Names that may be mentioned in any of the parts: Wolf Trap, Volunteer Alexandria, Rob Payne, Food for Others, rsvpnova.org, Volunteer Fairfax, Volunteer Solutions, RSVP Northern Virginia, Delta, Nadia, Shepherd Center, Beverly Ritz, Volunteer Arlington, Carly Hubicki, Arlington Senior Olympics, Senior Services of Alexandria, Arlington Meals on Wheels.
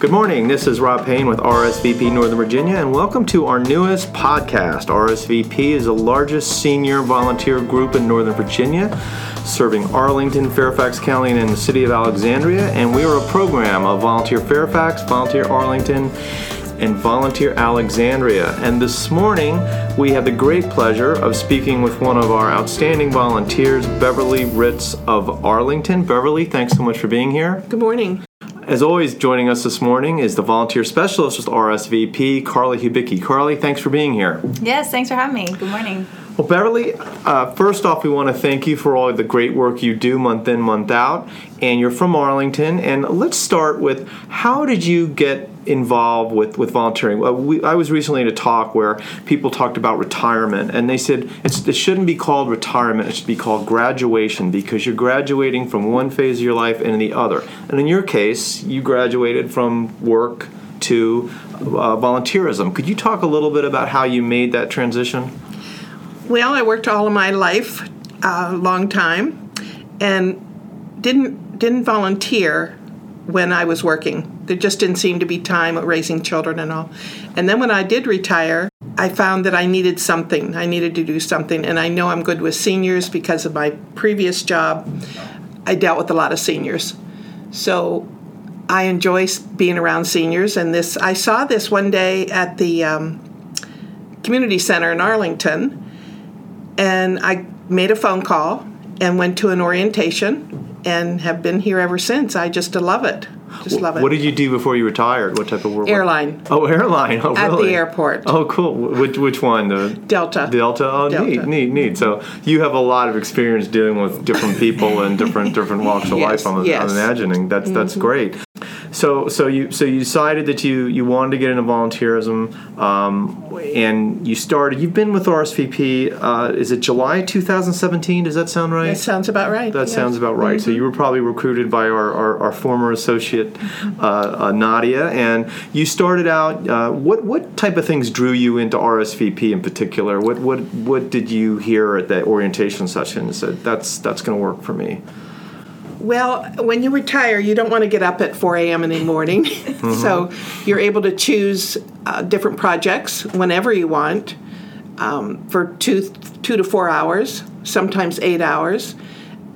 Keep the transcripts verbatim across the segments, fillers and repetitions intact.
Good morning, this is Rob Payne with R S V P Northern Virginia, and welcome to our newest podcast. R S V P is the largest senior volunteer group in Northern Virginia, serving Arlington, Fairfax County, and the City of Alexandria, and we are a program of Volunteer Fairfax, Volunteer Arlington, and Volunteer Alexandria. And this morning, we have the great pleasure of speaking with one of our outstanding volunteers, Beverly Ritz of Arlington. Beverly, thanks so much for being here. Good morning. As always, joining us this morning is the volunteer specialist with R S V P, Carly Hubicki. Carly, thanks for being here. Yes, thanks for having me. Good morning. Well, Beverly, uh, first off, we want to thank you for all the great work you do month in, month out. And you're from Arlington. And let's start with, how did you get involved with, with volunteering? Uh, we, I was recently at a talk where people talked about retirement. And they said, it's, it shouldn't be called retirement. It should be called graduation, because you're graduating from one phase of your life into the other. And in your case, you graduated from work to uh, volunteerism. Could you talk a little bit about how you made that transition? Well, I worked all of my life, a uh, long time, and didn't didn't volunteer when I was working. There just didn't seem to be time raising children and all. And then when I did retire, I found that I needed something. I needed to do something, and I know I'm good with seniors because of my previous job. I dealt with a lot of seniors. So I enjoy being around seniors, and this I saw this one day at the um, community center in Arlington. And I made a phone call and went to an orientation and have been here ever since. I just love it. Just love it. What did you do before you retired? What type of work? Airline. Oh, airline. Oh, really? At the airport. Oh, cool. Which which one? The Delta. Delta. Oh, Delta. neat, neat, neat. So you have a lot of experience dealing with different people and different different walks of yes, life, I'm, yes. I'm imagining. That's, that's mm-hmm. great. So so you so you decided that you, you wanted to get into volunteerism, um, and you started. You've been with R S V P. Uh, is it July two thousand seventeen? Does that sound right? That sounds about right. That yes. sounds about right. Mm-hmm. So you were probably recruited by our, our, our former associate, uh, uh, Nadia, and you started out. Uh, what what type of things drew you into R S V P in particular? What what what did you hear at that orientation session and said, that's that's going to work for me? Well, when you retire, you don't want to get up at four a.m. in the morning. Mm-hmm. So you're able to choose uh, different projects whenever you want um, for two, two to four hours, sometimes eight hours.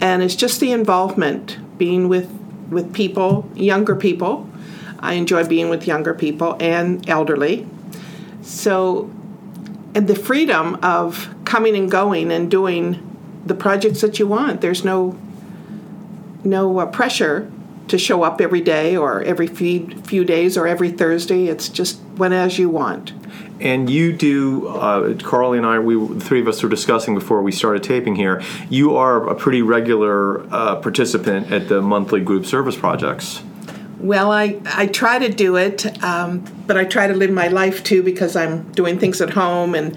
And it's just the involvement, being with, with people, younger people. I enjoy being with younger people and elderly. So, and the freedom of coming and going and doing the projects that you want. There's no... no uh, pressure to show up every day or every few, few days or every Thursday. It's just when as you want. And you do, uh, Carly and I, we the three of us were discussing before we started taping here, you are a pretty regular uh, participant at the monthly group service projects. Well, I, I try to do it, um, but I try to live my life too, because I'm doing things at home, and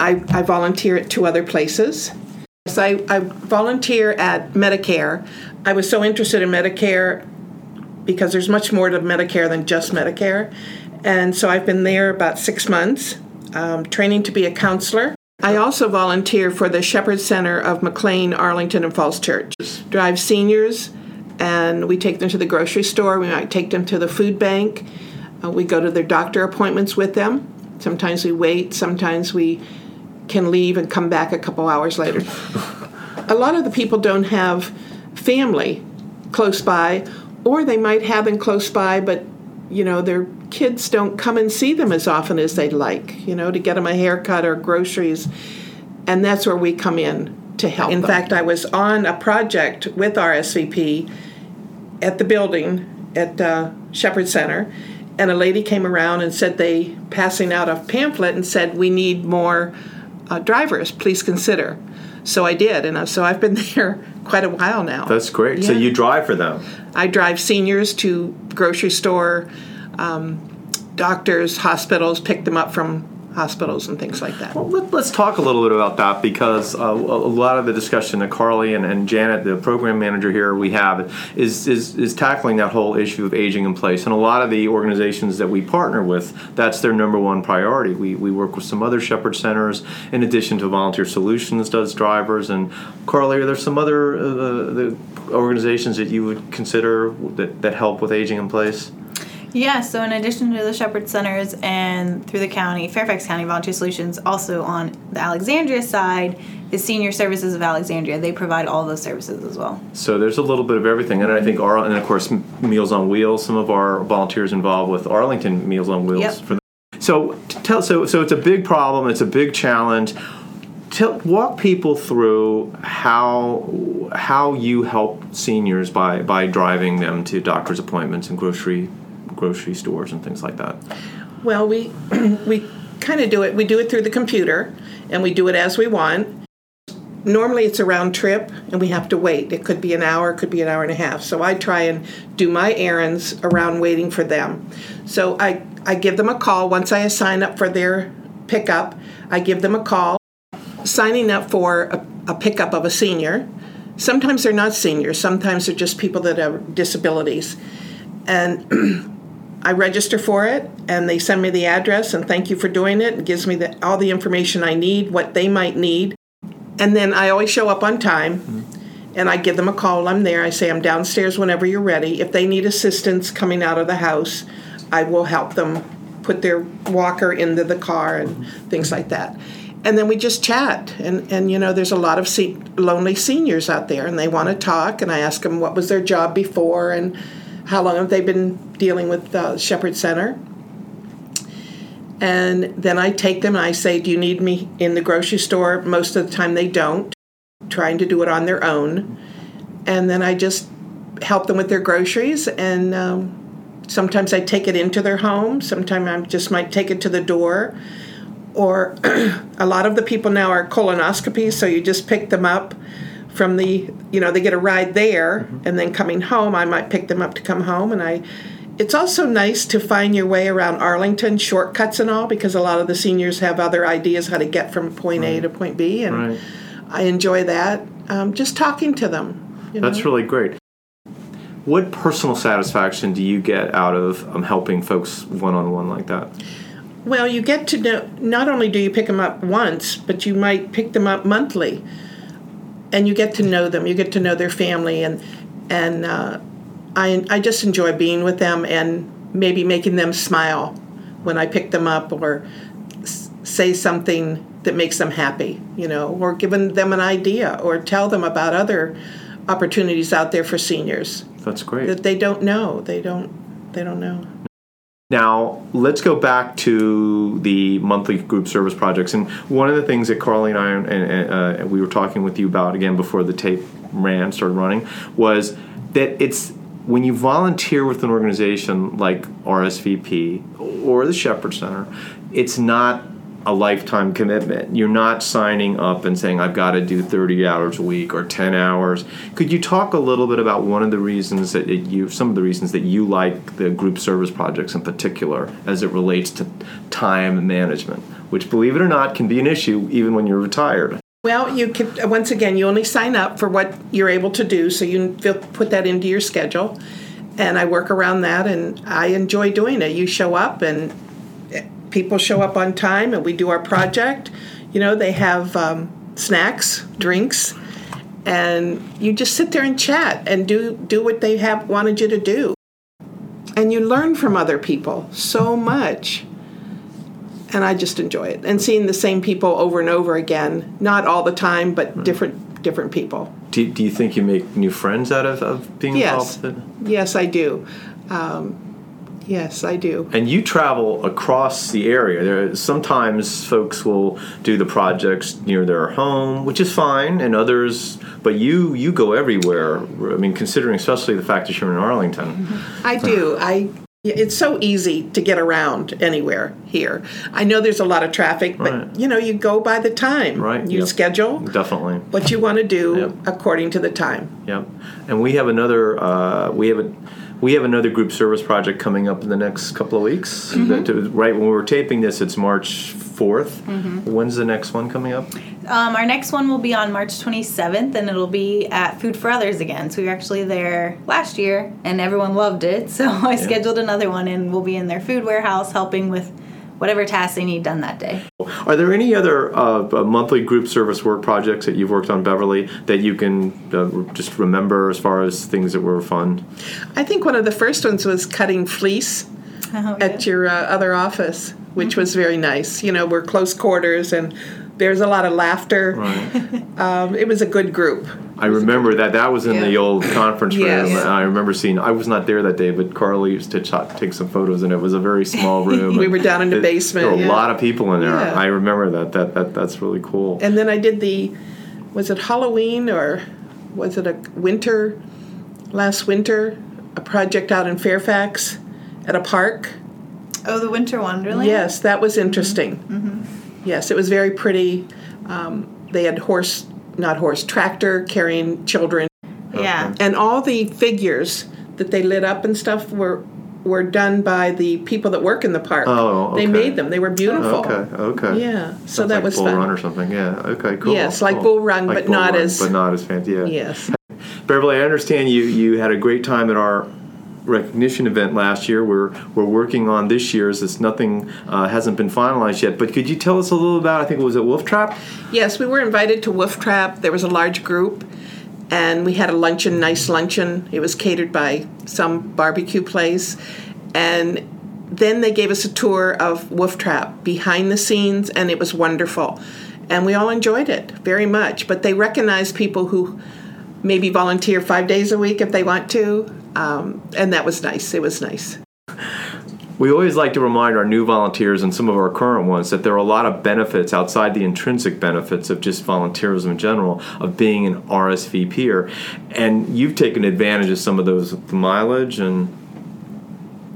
I, I volunteer at two other places. So I, I volunteer at Medicare. I was so interested in Medicare because there's much more to Medicare than just Medicare. And so I've been there about six months, um, training to be a counselor. I also volunteer for the Shepherd Center of McLean, Arlington, and Falls Church. Drive seniors, and we take them to the grocery store. We might take them to the food bank. Uh, we go to their doctor appointments with them. Sometimes we wait. Sometimes we can leave and come back a couple hours later. A lot of the people don't have family close by, or they might have them close by, but, you know, their kids don't come and see them as often as they'd like, you know, to get them a haircut or groceries, and that's where we come in to help In them. fact, I was on a project with R S V P at the building at uh, Shepherd Center, and a lady came around and said they, passing out a pamphlet, and said, we need more Uh, drivers, please consider. So I did, and I, so I've been there quite a while now. That's great. Yeah. So you drive for them? I drive seniors to grocery store, um, doctors, hospitals, pick them up from hospitals and things like that. Well, let, let's talk a little bit about that, because uh, a lot of the discussion that Carly and, and Janet, the program manager here, we have is, is is tackling that whole issue of aging in place. And a lot of the organizations that we partner with, that's their number one priority. We we work with some other Shepherd Centers, in addition to Volunteer Solutions does drivers. And Carly, are there some other uh, the organizations that you would consider that, that help with aging in place? Yeah, so in addition to the Shepherd Centers and through the county, Fairfax County Volunteer Solutions, also on the Alexandria side is Senior Services of Alexandria. They provide all those services as well. So there's a little bit of everything. And I think, our, and of course, Meals on Wheels, some of our volunteers involved with Arlington Meals on Wheels. Yep. For the, so, tell, so, so it's a big problem. It's a big challenge. Tell, walk people through how how you help seniors by, by driving them to doctor's appointments and grocery grocery stores and things like that. Well, we we kind of do it. We do it through the computer, and we do it as we want. Normally it's a round trip, and we have to wait. It could be an hour, it could be an hour and a half. So I try and do my errands around waiting for them. So I, I give them a call. Once I sign up for their pickup, I give them a call. Signing up for a, a pickup of a senior. Sometimes they're not seniors. Sometimes they're just people that have disabilities. And I register for it, and they send me the address, and thank you for doing it. It gives me the, all the information I need, what they might need. And then I always show up on time, mm-hmm. and I give them a call while I'm there. I say, I'm downstairs whenever you're ready. If they need assistance coming out of the house, I will help them put their walker into the car and mm-hmm. things like that. And then we just chat. And, and you know, there's a lot of se- lonely seniors out there, and they want to talk, and I ask them what was their job before, and how long have they been dealing with uh, Shepherd Center? And then I take them and I say, do you need me in the grocery store? Most of the time they don't, trying to do it on their own. And then I just help them with their groceries. And um, sometimes I take it into their home. Sometimes I just might take it to the door. Or a lot of the people now are colonoscopies, so you just pick them up. From the, you know, they get a ride there, mm-hmm. and then coming home, I might pick them up to come home. And I, it's also nice to find your way around Arlington, shortcuts and all, because a lot of the seniors have other ideas how to get from point right. A to point B, and right. I enjoy that. Um, just talking to them. You That's know? Really great. What personal satisfaction do you get out of um, helping folks one-on-one like that? Well, you get to know, not only do you pick them up once, but you might pick them up monthly. And you get to know them. You get to know their family, and and uh, I I just enjoy being with them and maybe making them smile when I pick them up, or s- say something that makes them happy, you know, or giving them an idea, or tell them about other opportunities out there for seniors. That's great. That they don't know. They don't. They don't know. Now, let's go back to the monthly group service projects. And one of the things that Carly and I, and, and uh, we were talking with you about, again, before the tape ran, started running, was that it's when you volunteer with an organization like R S V P or the Shepherd Center, it's not a lifetime commitment. You're not signing up and saying, I've got to do thirty hours a week or ten hours. Could you talk a little bit about one of the reasons that you, some of the reasons that you like the group service projects in particular as it relates to time management, which, believe it or not, can be an issue even when you're retired? Well, you can, once again, you only sign up for what you're able to do, so you put that into your schedule. And I work around that, and I enjoy doing it. You show up, and people show up on time, and we do our project. You know, they have um, snacks, drinks, and you just sit there and chat and do, do what they have wanted you to do. And you learn from other people so much. And I just enjoy it. And seeing the same people over and over again, not all the time, but different different people. Do, do you think you make new friends out of, of being yes. involved? Yes, I do. Um Yes, I do. And you travel across the area. There, sometimes folks will do the projects near their home, which is fine, and others, but you, you go everywhere. I mean, considering especially the fact that you're in Arlington. Mm-hmm. I do. I It's so easy to get around anywhere here. I know there's a lot of traffic, but, right. you know, you go by the time. Right. You yep. schedule Definitely. What you want to do yep. according to the time. Yep. And we have another, uh, we have a... We have another group service project coming up in the next couple of weeks. Mm-hmm. That, right when we're taping this, it's March fourth. Mm-hmm. When's the next one coming up? Um, our next one will be on March twenty-seventh, and it'll be at Food for Others again. So we were actually there last year, and everyone loved it. So I yeah. scheduled another one, and we'll be in their food warehouse helping with whatever tasks they need done that day. Are there any other uh, monthly group service work projects that you've worked on, Beverly, that you can uh, just remember as far as things that were fun? I think one of the first ones was cutting fleece oh, at yeah. your uh, other office, which mm-hmm. was very nice. You know, we're close quarters, and there's a lot of laughter. Right. Um, it was a good group. I remember that. That was in yeah. the old conference room. Yes. I remember seeing, I was not there that day, but Carly used to t- take some photos, and it was a very small room. We were down in the it, basement. There were yeah. a lot of people in there. Yeah. I remember that. That that That's really cool. And then I did the, was it Halloween or was it a winter, last winter, a project out in Fairfax at a park. Oh, the Winter Wonderland? Yes, that was interesting. Mm-hmm. Mm-hmm. Yes, it was very pretty. Um, they had horse, not horse, tractor carrying children. Yeah. And all the figures that they lit up and stuff were were done by the people that work in the park. Oh, okay. They made them. They were beautiful. Oh, okay, okay. Yeah, Sounds so that like was Bull fun. Bull Run or something, yeah. Okay, cool. Yes, like cool. Bull Run, like but Bull not Run, as... But not as fancy, yeah. Yes. Beverly, I understand you, you had a great time at our recognition event last year. We're we're working on this year's. It's nothing uh, hasn't been finalized yet. But could you tell us a little about? I think it was at Wolf Trap. Yes, we were invited to Wolf Trap. There was a large group, and we had a luncheon, nice luncheon. It was catered by some barbecue place, and then they gave us a tour of Wolf Trap behind the scenes, and it was wonderful, and we all enjoyed it very much. But they recognized people who maybe volunteer five days a week if they want to. Um, and that was nice. It was nice. We always like to remind our new volunteers and some of our current ones that there are a lot of benefits outside the intrinsic benefits of just volunteerism in general of being an R S V P'er. And you've taken advantage of some of those with the mileage and...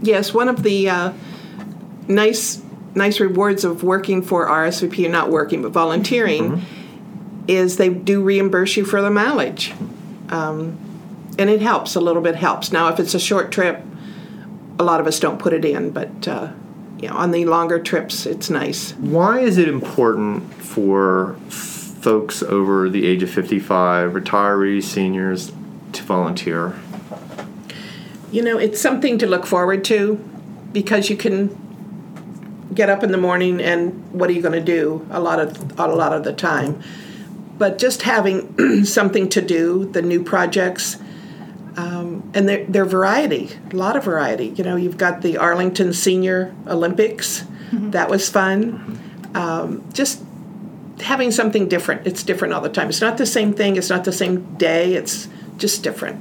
Yes, one of the uh, nice nice rewards of working for R S V P, or not working, but volunteering, mm-hmm. is they do reimburse you for the mileage. Um And it helps, a little bit helps. Now, if it's a short trip, a lot of us don't put it in, but uh, you know, on the longer trips, it's nice. Why is it important for folks over the age of fifty-five, retirees, seniors, to volunteer? You know, it's something to look forward to because you can get up in the morning and what are you going to do a lot of a lot of the time. But just having something to do, the new projects... Um, and their, their variety, a lot of variety. You know, you've got the Arlington Senior Olympics. Mm-hmm. That was fun. Um, just having something different. It's different all the time. It's not the same thing. It's not the same day. It's just different.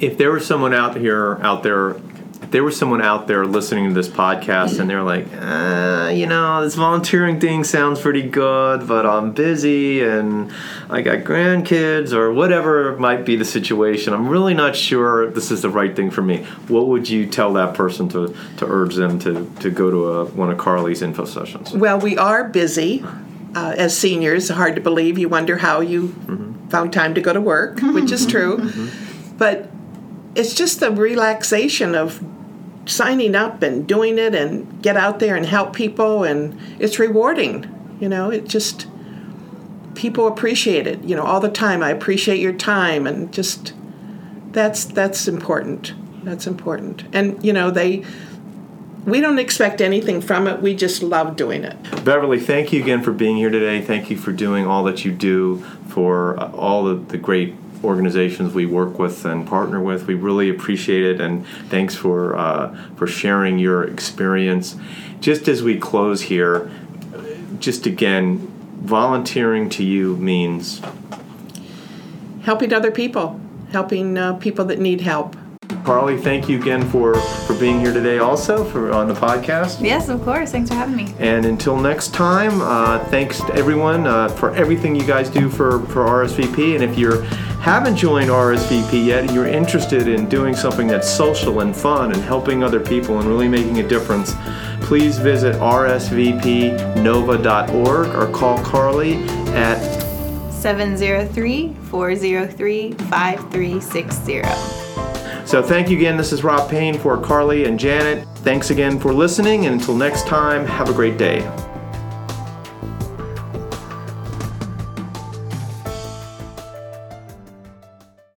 If there was someone out here, out there, if there was someone out there listening to this podcast and they're like, uh, you know, this volunteering thing sounds pretty good, but I'm busy and I got grandkids or whatever might be the situation. I'm really not sure if this is the right thing for me. What would you tell that person to, to urge them to, to go to a, one of Carly's info sessions? Well, we are busy uh, as seniors. Hard to believe. You wonder how you mm-hmm. found time to go to work, which is true. Mm-hmm. But it's just the relaxation of signing up and doing it and get out there and help people, and it's rewarding. You know, it just, people appreciate it, you know, all the time. I appreciate your time, and just that's that's important. That's important. And you know, they we don't expect anything from it. We just love doing it. Beverly, thank you again for being here today. Thank you for doing all that you do for all the, the great organizations we work with and partner with. We really appreciate it, and thanks for uh, for sharing your experience. Just as we close here, just again, volunteering to you means? Helping other people, helping uh, people that need help. Carly, thank you again for, for being here today also for on the podcast. Yes, of course. Thanks for having me. And until next time, uh, thanks to everyone uh, for everything you guys do for, for R S V P. And if you haven't joined R S V P yet and you're interested in doing something that's social and fun and helping other people and really making a difference, please visit r s v p nova dot org or call Carly at seven oh three, four oh three, five three six oh. So thank you again. This is Rob Payne for Carly and Janet. Thanks again for listening, and until next time, have a great day.